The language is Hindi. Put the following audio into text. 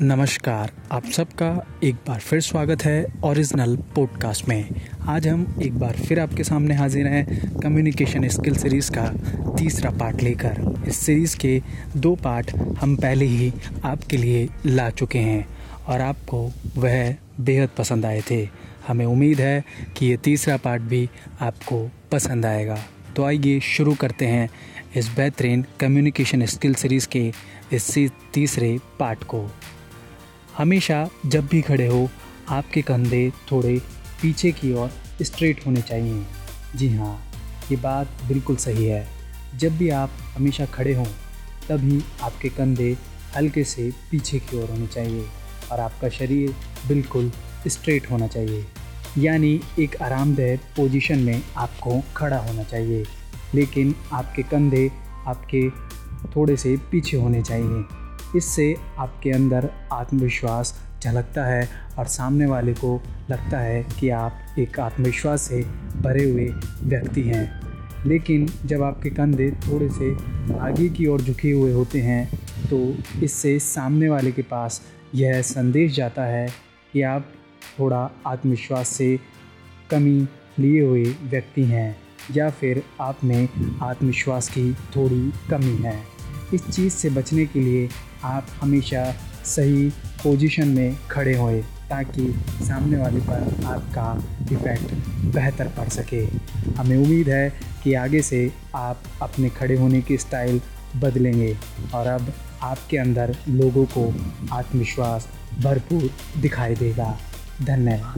नमस्कार, आप सबका एक बार फिर स्वागत है ओरिजिनल पॉडकास्ट में। आज हम एक बार फिर आपके सामने हाजिर हैं कम्युनिकेशन स्किल सीरीज़ का तीसरा पार्ट लेकर। इस सीरीज़ के 2 पार्ट हम पहले ही आपके लिए ला चुके हैं और आपको वह बेहद पसंद आए थे। हमें उम्मीद है कि ये तीसरा पार्ट भी आपको पसंद आएगा। तो आइए शुरू करते हैं इस बेहतरीन कम्युनिकेशन स्किल सीरीज़ के इस तीसरे पार्ट को। हमेशा जब भी खड़े हो, आपके कंधे थोड़े पीछे की ओर स्ट्रेट होने चाहिए। जी हाँ, ये बात बिल्कुल सही है। जब भी आप हमेशा खड़े हों, तभी आपके कंधे हल्के से पीछे की ओर होने चाहिए और आपका शरीर बिल्कुल स्ट्रेट होना चाहिए, यानी एक आरामदायक पोजीशन में आपको खड़ा होना चाहिए। लेकिन आपके कंधे आपके थोड़े से पीछे होने चाहिए। इससे आपके अंदर आत्मविश्वास झलकता है और सामने वाले को लगता है कि आप एक आत्मविश्वास से भरे हुए व्यक्ति हैं। लेकिन जब आपके कंधे थोड़े से आगे की ओर झुके हुए होते हैं, तो इससे सामने वाले के पास यह संदेश जाता है कि आप थोड़ा आत्मविश्वास से कमी लिए हुए व्यक्ति हैं या फिर आप में आत्मविश्वास की थोड़ी कमी है। इस चीज़ से बचने के लिए आप हमेशा सही पोजीशन में खड़े होएं, ताकि सामने वाले पर आपका इफ़ेक्ट बेहतर पड़ सके। हमें उम्मीद है कि आगे से आप अपने खड़े होने की स्टाइल बदलेंगे और अब आपके अंदर लोगों को आत्मविश्वास भरपूर दिखाई देगा। धन्यवाद।